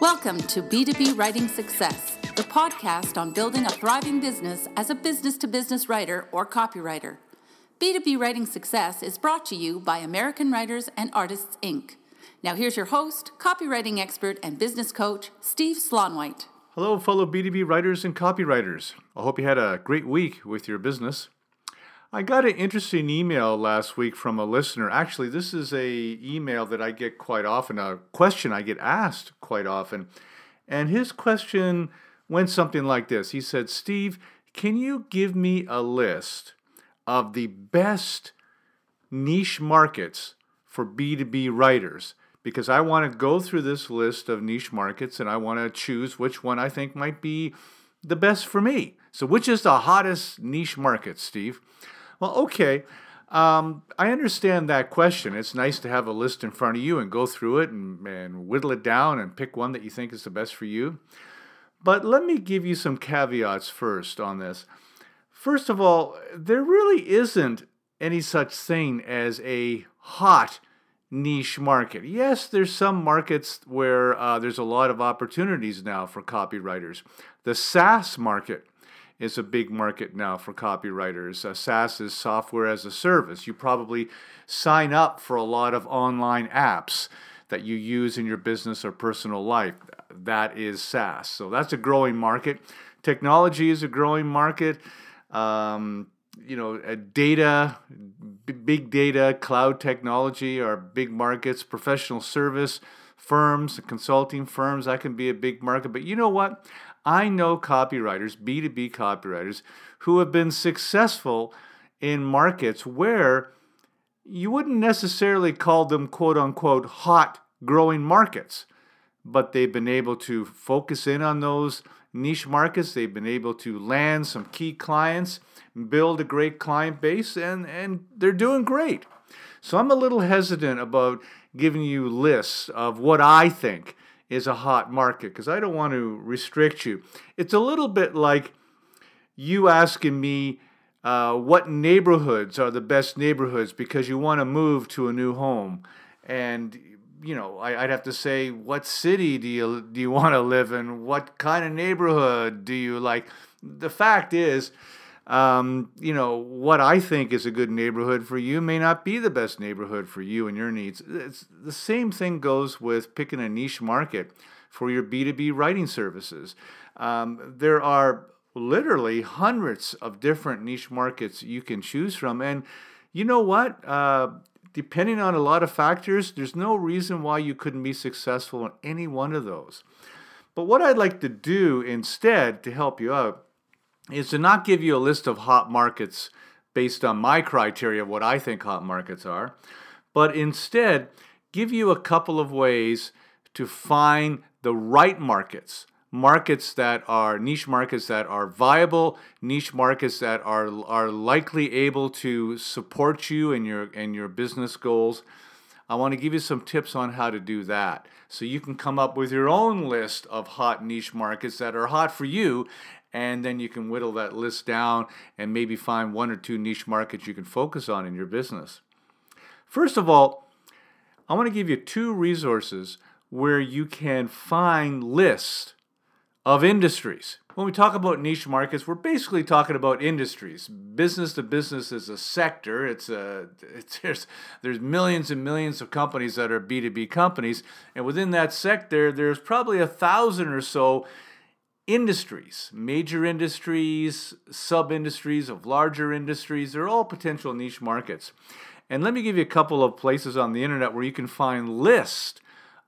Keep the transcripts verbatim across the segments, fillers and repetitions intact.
Welcome to B two B Writing Success, the podcast on building a thriving business as a business-to-business writer or copywriter. B two B Writing Success is brought to you by American Writers and Artists, Incorporated. Now here's your host, copywriting expert and business coach, Steve Slonwhite. Hello, fellow B two B writers and copywriters. I hope you had a great week with your business. I got an interesting email last week from a listener. Actually, this is a email that I get quite often, a question I get asked quite often. And his question went something like this. He said, Steve, can you give me a list of the best niche markets for B two B writers, because I want to go through this list of niche markets and I want to choose which one I think might be the best for me. So which is the hottest niche market, Steve? Well, okay, um, I understand that question. It's nice to have a list in front of you and go through it and, and whittle it down and pick one that you think is the best for you. But let me give you some caveats first on this. First of all, there really isn't any such thing as a hot niche market. Yes, there's some markets where uh, there's a lot of opportunities now for copywriters. The SaaS market is a big market now for copywriters. Uh, SaaS is software as a service. You probably sign up for a lot of online apps that you use in your business or personal life. That is SaaS. So that's a growing market. Technology is a growing market. Um, you know, data, big data, cloud technology are big markets. Professional service firms, consulting firms, that can be a big market. But you know what? I know copywriters, B two B copywriters, who have been successful in markets where you wouldn't necessarily call them, quote unquote, hot growing markets, but they've been able to focus in on those niche markets. They've been able to land some key clients, build a great client base, and, and they're doing great. So I'm a little hesitant about giving you lists of what I think is a hot market because I don't want to restrict you. It's a little bit like you asking me uh, what neighborhoods are the best neighborhoods because you want to move to a new home. And you know, I, I'd have to say, what city do you do you want to live in? What kind of neighborhood do you like? The fact is, um, you know, what I think is a good neighborhood for you may not be the best neighborhood for you and your needs. It's the same thing goes with picking a niche market for your B two B writing services. Um, there are literally hundreds of different niche markets you can choose from, and you know what? Uh, Depending on a lot of factors, there's no reason why you couldn't be successful in any one of those. But what I'd like to do instead to help you out is to not give you a list of hot markets based on my criteria of what I think hot markets are, but instead give you a couple of ways to find the right markets, markets that are niche markets that are viable, niche markets that are are likely able to support you and your and your business goals. I want to give you some tips on how to do that so you can come up with your own list of hot niche markets that are hot for you, and then you can whittle that list down and maybe find one or two niche markets you can focus on in your business. First of all, I want to give you two resources where you can find lists of industries. When we talk about niche markets, we're basically talking about industries. Business to business is a sector. It's a it's, there's there's millions and millions of companies that are B two B companies, and within that sector, there's probably a thousand or so industries, major industries, sub-industries of larger industries. They're all potential niche markets. And let me give you a couple of places on the internet where you can find lists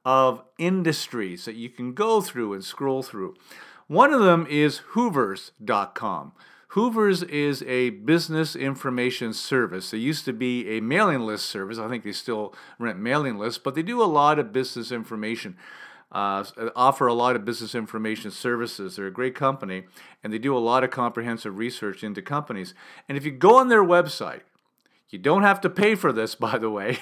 of industries that you can go through and scroll through. One of them is Hoovers dot com. Hoovers is a business information service. They used to be a mailing list service. I think they still rent mailing lists, but they do a lot of business information, uh, offer a lot of business information services. They're a great company, and they do a lot of comprehensive research into companies. And if you go on their website, you don't have to pay for this, by the way.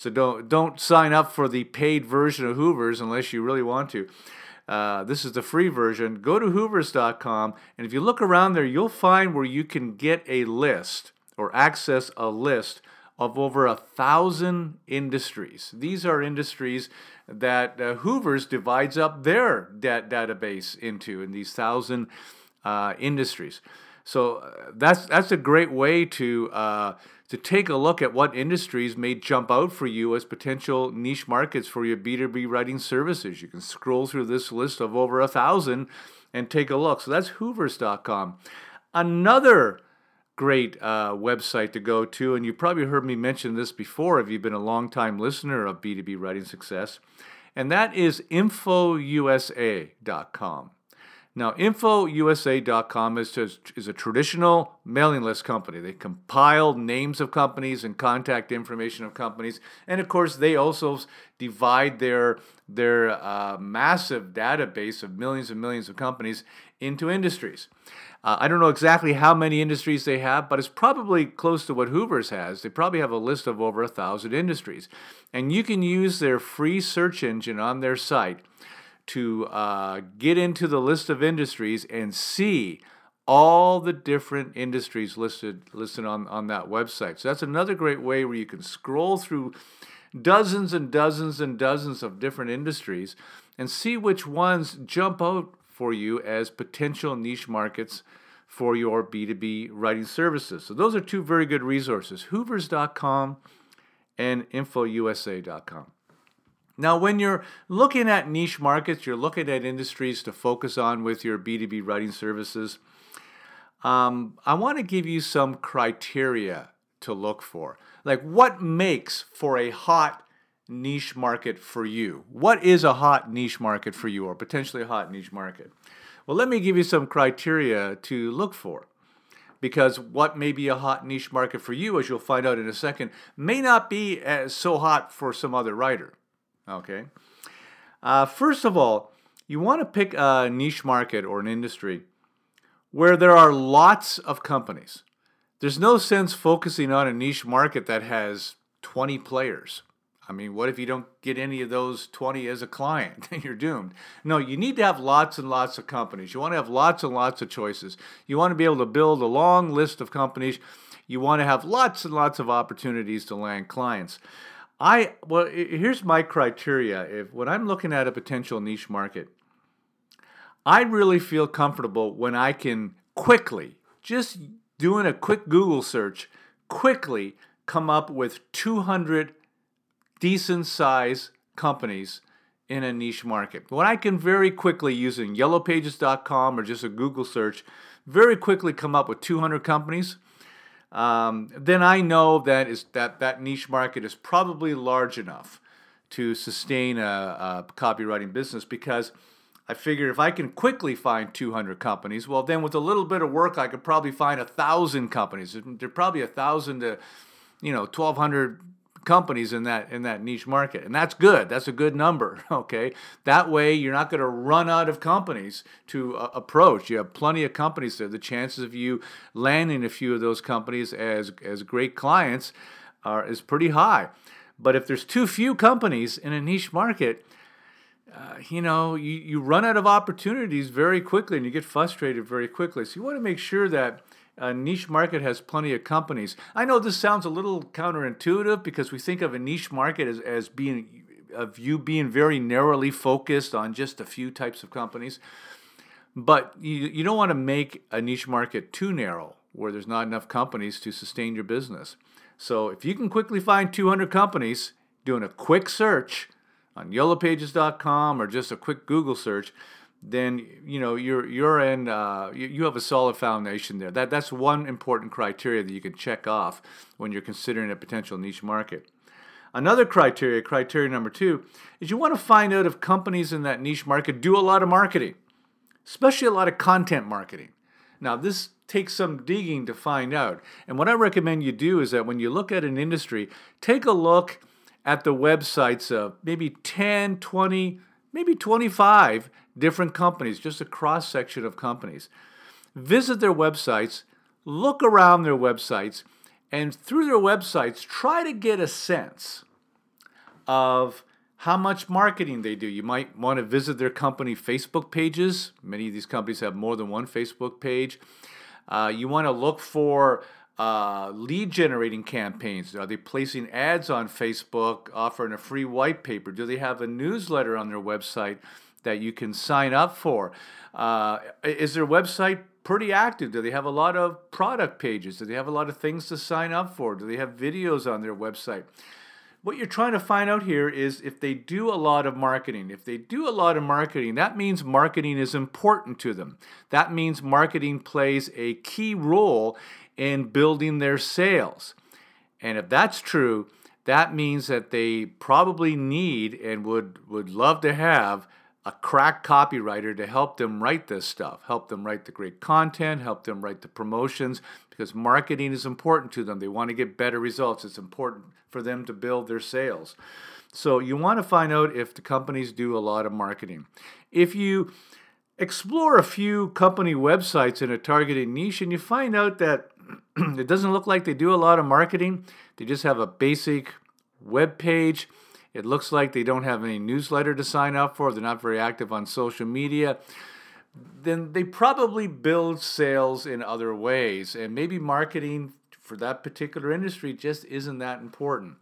So don't don't sign up for the paid version of Hoovers unless you really want to. Uh, this is the free version. Go to Hoovers dot com, and if you look around there, you'll find where you can get a list or access a list of over a thousand industries. These are industries that uh, Hoovers divides up their dat- database into, in these thousand uh, industries. So uh, that's that's a great way to uh, to take a look at what industries may jump out for you as potential niche markets for your B two B writing services. You can scroll through this list of over a thousand and take a look. So that's Hoovers dot com. Another great uh, website to go to, and you probably heard me mention this before if you've been a long-time listener of B two B Writing Success, and that is Info U S A dot com. Now, Info U S A dot com is, is a traditional mailing list company. They compile names of companies and contact information of companies. And, of course, they also divide their, their uh, massive database of millions and millions of companies into industries. Uh, I don't know exactly how many industries they have, but it's probably close to what Hoovers has. They probably have a list of over a thousand industries. And you can use their free search engine on their site to uh, get into the list of industries and see all the different industries listed listed on, on that website. So that's another great way where you can scroll through dozens and dozens and dozens of different industries and see which ones jump out for you as potential niche markets for your B two B writing services. So those are two very good resources, Hoovers dot com and Info U S A dot com. Now, when you're looking at niche markets, you're looking at industries to focus on with your B two B writing services, um, I want to give you some criteria to look for. Like, what makes for a hot niche market for you? What is a hot niche market for you, or potentially a hot niche market? Well, let me give you some criteria to look for, because what may be a hot niche market for you, as you'll find out in a second, may not be as so hot for some other writer. Okay. Uh, first of all, you want to pick a niche market or an industry where there are lots of companies. There's no sense focusing on a niche market that has twenty players. I mean, what if you don't get any of those twenty as a client? You're doomed. No, you need to have lots and lots of companies. You want to have lots and lots of choices. You want to be able to build a long list of companies. You want to have lots and lots of opportunities to land clients. I well, here's my criteria. If when I'm looking at a potential niche market, I really feel comfortable when I can quickly, just doing a quick Google search, quickly come up with two hundred decent-sized companies in a niche market. When I can very quickly, using yellow pages dot com or just a Google search, very quickly come up with two hundred companies, Um, then I know that is that that niche market is probably large enough to sustain a, a copywriting business, because I figure if I can quickly find two hundred companies, well, then with a little bit of work, I could probably find a thousand companies. There are probably a thousand to, you know, twelve hundred companies in that in that niche market, and that's good. That's a good number. Okay, that way you're not going to run out of companies to uh, approach. You have plenty of companies there. The chances of you landing a few of those companies as as great clients are is pretty high. But if there's too few companies in a niche market, uh, you know you you run out of opportunities very quickly, and you get frustrated very quickly. So you want to make sure that a niche market has plenty of companies. I know this sounds a little counterintuitive, because we think of a niche market as, as being, of you being very narrowly focused on just a few types of companies. But you, you don't want to make a niche market too narrow where there's not enough companies to sustain your business. So if you can quickly find two hundred companies doing a quick search on yellow pages dot com or just a quick Google search, then you know you're you're in uh, you, you have a solid foundation there. That that's one important criteria that you can check off when you're considering a potential niche market. Another criteria, criteria number two, is you want to find out if companies in that niche market do a lot of marketing, especially a lot of content marketing. Now this takes some digging to find out. And what I recommend you do is that when you look at an industry, take a look at the websites of maybe ten, twenty, maybe twenty-five different companies, just a cross-section of companies. Visit their websites, look around their websites, and through their websites, try to get a sense of how much marketing they do. You might want to visit their company Facebook pages. Many of these companies have more than one Facebook page. Uh, you want to look for Uh, lead generating campaigns. Are they placing ads on Facebook, offering a free white paper? Do they have a newsletter on their website that you can sign up for? Uh, is their website pretty active? Do they have a lot of product pages? Do they have a lot of things to sign up for? Do they have videos on their website? What you're trying to find out here is if they do a lot of marketing. If they do a lot of marketing, that means marketing is important to them. That means marketing plays a key role in building their sales. And if that's true, that means that they probably need and would, would love to have a crack copywriter to help them write this stuff, help them write the great content, help them write the promotions, because marketing is important to them. They want to get better results. It's important for them to build their sales. So you want to find out if the companies do a lot of marketing. If you explore a few company websites in a targeted niche and you find out that it doesn't look like they do a lot of marketing. They just have a basic web page. It looks like they don't have any newsletter to sign up for. They're not very active on social media. Then they probably build sales in other ways. And maybe marketing for that particular industry just isn't that important.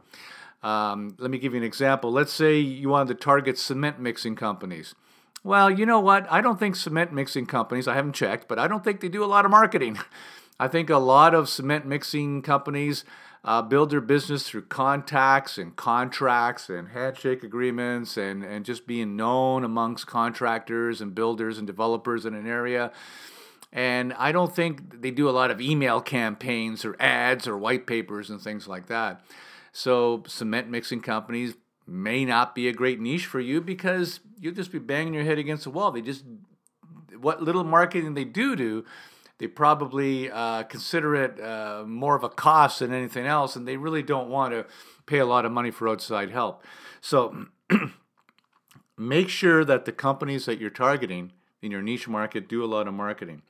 Um, let me give you an example. Let's say you wanted to target cement mixing companies. Well, you know what? I don't think cement mixing companies, I haven't checked, but I don't think they do a lot of marketing. I think a lot of cement mixing companies uh, build their business through contacts and contracts and handshake agreements and, and just being known amongst contractors and builders and developers in an area. And I don't think they do a lot of email campaigns or ads or white papers and things like that. So cement mixing companies may not be a great niche for you because you'll just be banging your head against the wall. They just, what little marketing they do do, They probably uh, consider it uh, more of a cost than anything else, and they really don't want to pay a lot of money for outside help. So make sure that the companies that you're targeting in your niche market do a lot of marketing.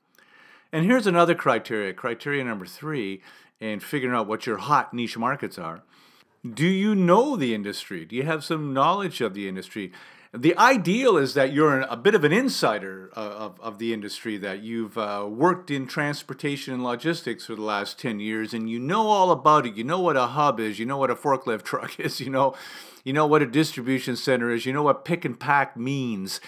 And here's another criteria, criteria number three, in figuring out what your hot niche markets are. Do you know the industry? Do you have some knowledge of the industry? The ideal is that you're a bit of an insider of, of the industry, that you've uh, worked in transportation and logistics for the last ten years, and you know all about it. You know what a hub is. You know what a forklift truck is. You know, you know what a distribution center is. You know what pick and pack means.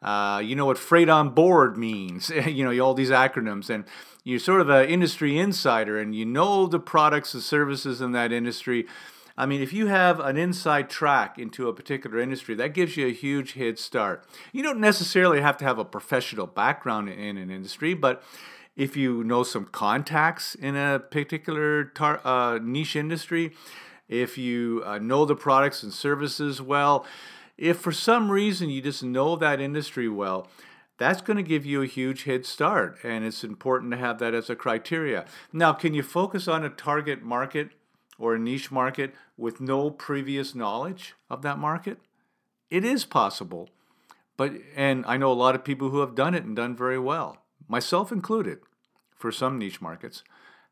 Uh, you know what freight on board means. You know, all these acronyms. And you're sort of an industry insider, and you know the products and services in that industry. I mean, if you have an inside track into a particular industry, that gives you a huge head start. You don't necessarily have to have a professional background in an industry, but if you know some contacts in a particular tar- uh, niche industry, if you uh, know the products and services well, if for some reason you just know that industry well, that's going to give you a huge head start, and it's important to have that as a criteria. Now, can you focus on a target market or a niche market with no previous knowledge of that market? It is possible, but and I know a lot of people who have done it and done very well, myself included, for some niche markets.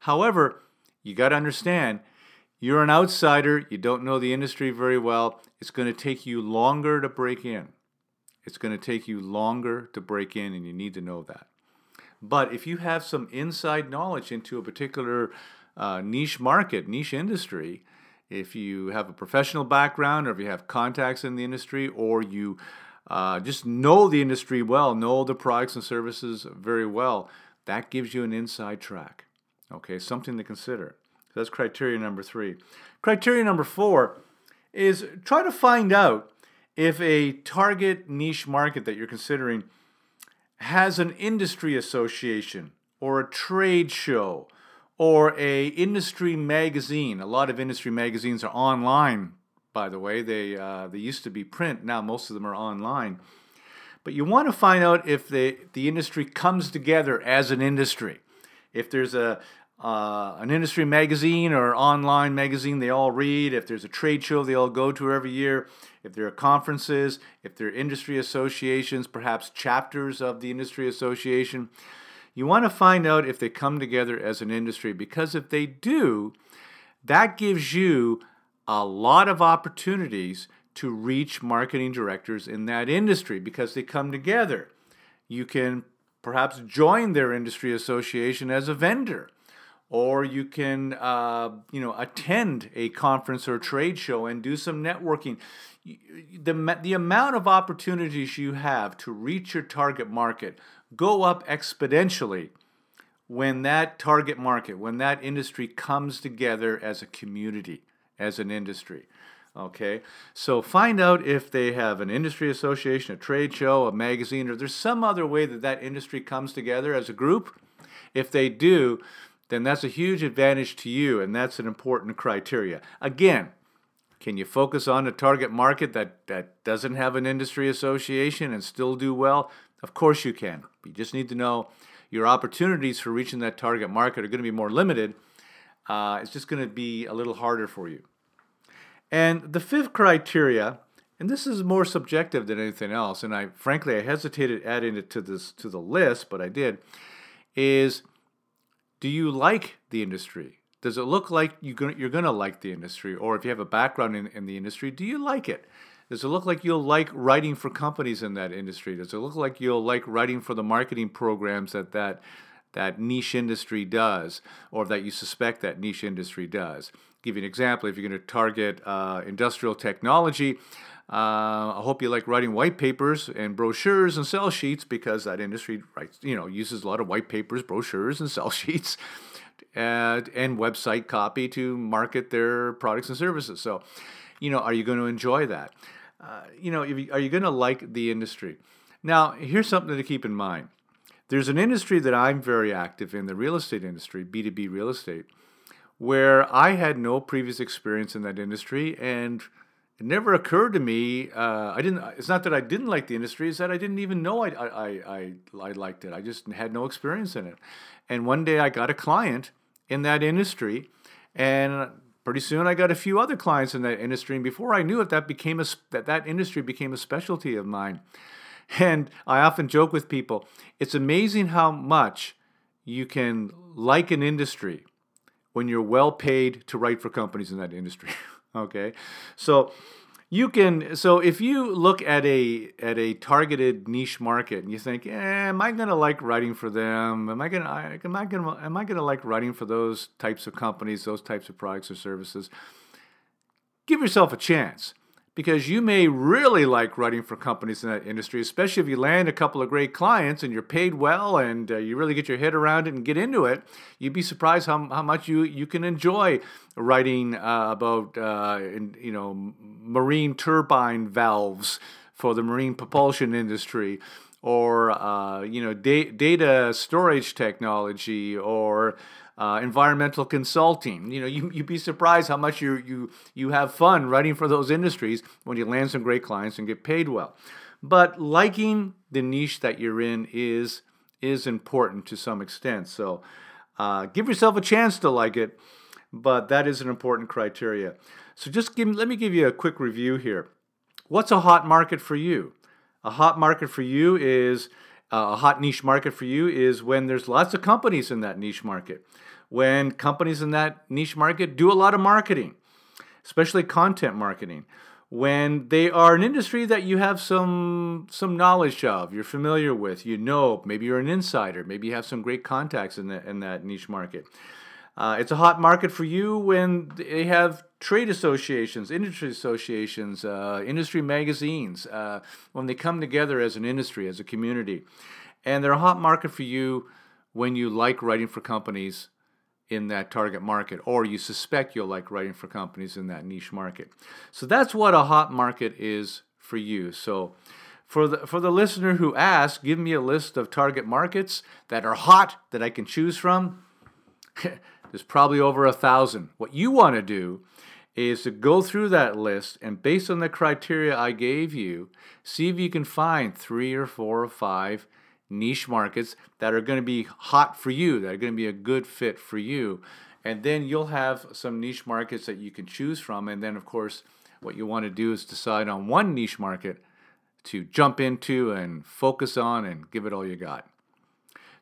However, you got to understand, you're an outsider, you don't know the industry very well, it's going to take you longer to break in. It's going to take you longer to break in, and you need to know that. But if you have some inside knowledge into a particular Uh, niche market, niche industry, if you have a professional background or if you have contacts in the industry or you uh, just know the industry well, know the products and services very well, that gives you an inside track. Okay, something to consider. So that's criteria number three. Criteria number four is try to find out if a target niche market that you're considering has an industry association or a trade show or a industry magazine. A lot of industry magazines are online, by the way. They uh, they used to be print. Now most of them are online. But you want to find out if the, the industry comes together as an industry. If there's a uh, an industry magazine or online magazine they all read, if there's a trade show they all go to every year, if there are conferences, if there are industry associations, perhaps chapters of the industry association. You want to find out if they come together as an industry, because if they do, that gives you a lot of opportunities to reach marketing directors in that industry because they come together. You can perhaps join their industry association as a vendor, or you can uh, you know, attend a conference or a trade show and do some networking. The, the amount of opportunities you have to reach your target market go up exponentially when that target market, when that industry comes together as a community, as an industry. Okay, so find out if they have an industry association, a trade show, a magazine, or there's some other way that that industry comes together as a group. If they do, then that's a huge advantage to you, and that's an important criteria. Again, can you focus on a target market that, that doesn't have an industry association and still do well? Of course you can. You just need to know your opportunities for reaching that target market are going to be more limited. Uh, it's just going to be a little harder for you. And the fifth criteria, and this is more subjective than anything else, and I frankly I hesitated adding it to this to the list, but I did, is do you like the industry? Does it look like you're going you're going to like the industry? Or if you have a background in, in the industry, do you like it? Does it look like you'll like writing for companies in that industry? Does it look like you'll like writing for the marketing programs that that, that niche industry does, or that you suspect that niche industry does? Give you an example. If you're going to target uh, industrial technology, uh, I hope you like writing white papers and brochures and sell sheets, because that industry writes, you know, uses a lot of white papers, brochures, and sell sheets, and, and website copy to market their products and services. So, you know, are you going to enjoy that? Uh, you know, if, are you going to like the industry? Now, here's something to keep in mind. There's an industry that I'm very active in, the real estate industry, B two B real estate, where I had no previous experience in that industry, and it never occurred to me. Uh, I didn't. It's not that I didn't like the industry; it's that I didn't even know I I I I liked it. I just had no experience in it. And one day I got a client in that industry, and pretty soon I got a few other clients in that industry. And before I knew it, that became a that that industry became a specialty of mine. And I often joke with people: it's amazing how much you can like an industry when you're well paid to write for companies in that industry. Okay, so you can. So if you look at a at a targeted niche market and you think, eh, am I going to like writing for them? Am I going to am I going to am I going to like writing for those types of companies, those types of products or services? Give yourself a chance, because you may really like writing for companies in that industry, especially if you land a couple of great clients and you're paid well and uh, you really get your head around it and get into it. You'd be surprised how, how much you, you can enjoy writing uh, about uh, in, you know, marine turbine valves for the marine propulsion industry, or uh, you know, da- data storage technology, or Uh, environmental consulting. You know, you, you'd be surprised how much you you you have fun writing for those industries when you land some great clients and get paid well. But liking the niche that you're in is is important to some extent. So uh, give yourself a chance to like it, but that is an important criteria. So just give, let me give you a quick review here. What's a hot market for you? A hot market for you is Uh, a hot niche market for you is when there's lots of companies in that niche market, when companies in that niche market do a lot of marketing, especially content marketing, when they are an industry that you have some some knowledge of, you're familiar with, you know, maybe you're an insider, maybe you have some great contacts in, the, in that niche market. Uh, it's a hot market for you when they have trade associations, industry associations, uh, industry magazines, uh, when they come together as an industry, as a community. And they're a hot market for you when you like writing for companies in that target market, or you suspect you'll like writing for companies in that niche market. So that's what a hot market is for you. So for the for the listener who asked, give me a list of target markets that are hot that I can choose from. There's probably over a thousand. What you want to do is to go through that list and, based on the criteria I gave you, see if you can find three or four or five niche markets that are going to be hot for you, that are going to be a good fit for you. And then you'll have some niche markets that you can choose from. And then, of course, what you want to do is decide on one niche market to jump into and focus on and give it all you got.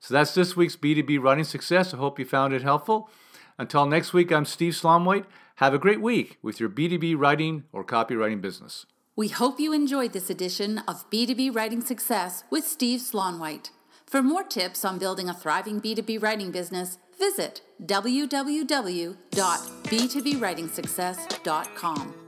So that's this week's B two B Writing Success. I hope you found it helpful. Until next week, I'm Steve Slonwhite. Have a great week with your B two B writing or copywriting business. We hope you enjoyed this edition of B two B Writing Success with Steve Slonwhite. For more tips on building a thriving B two B writing business, visit w w w dot b two b writing success dot com.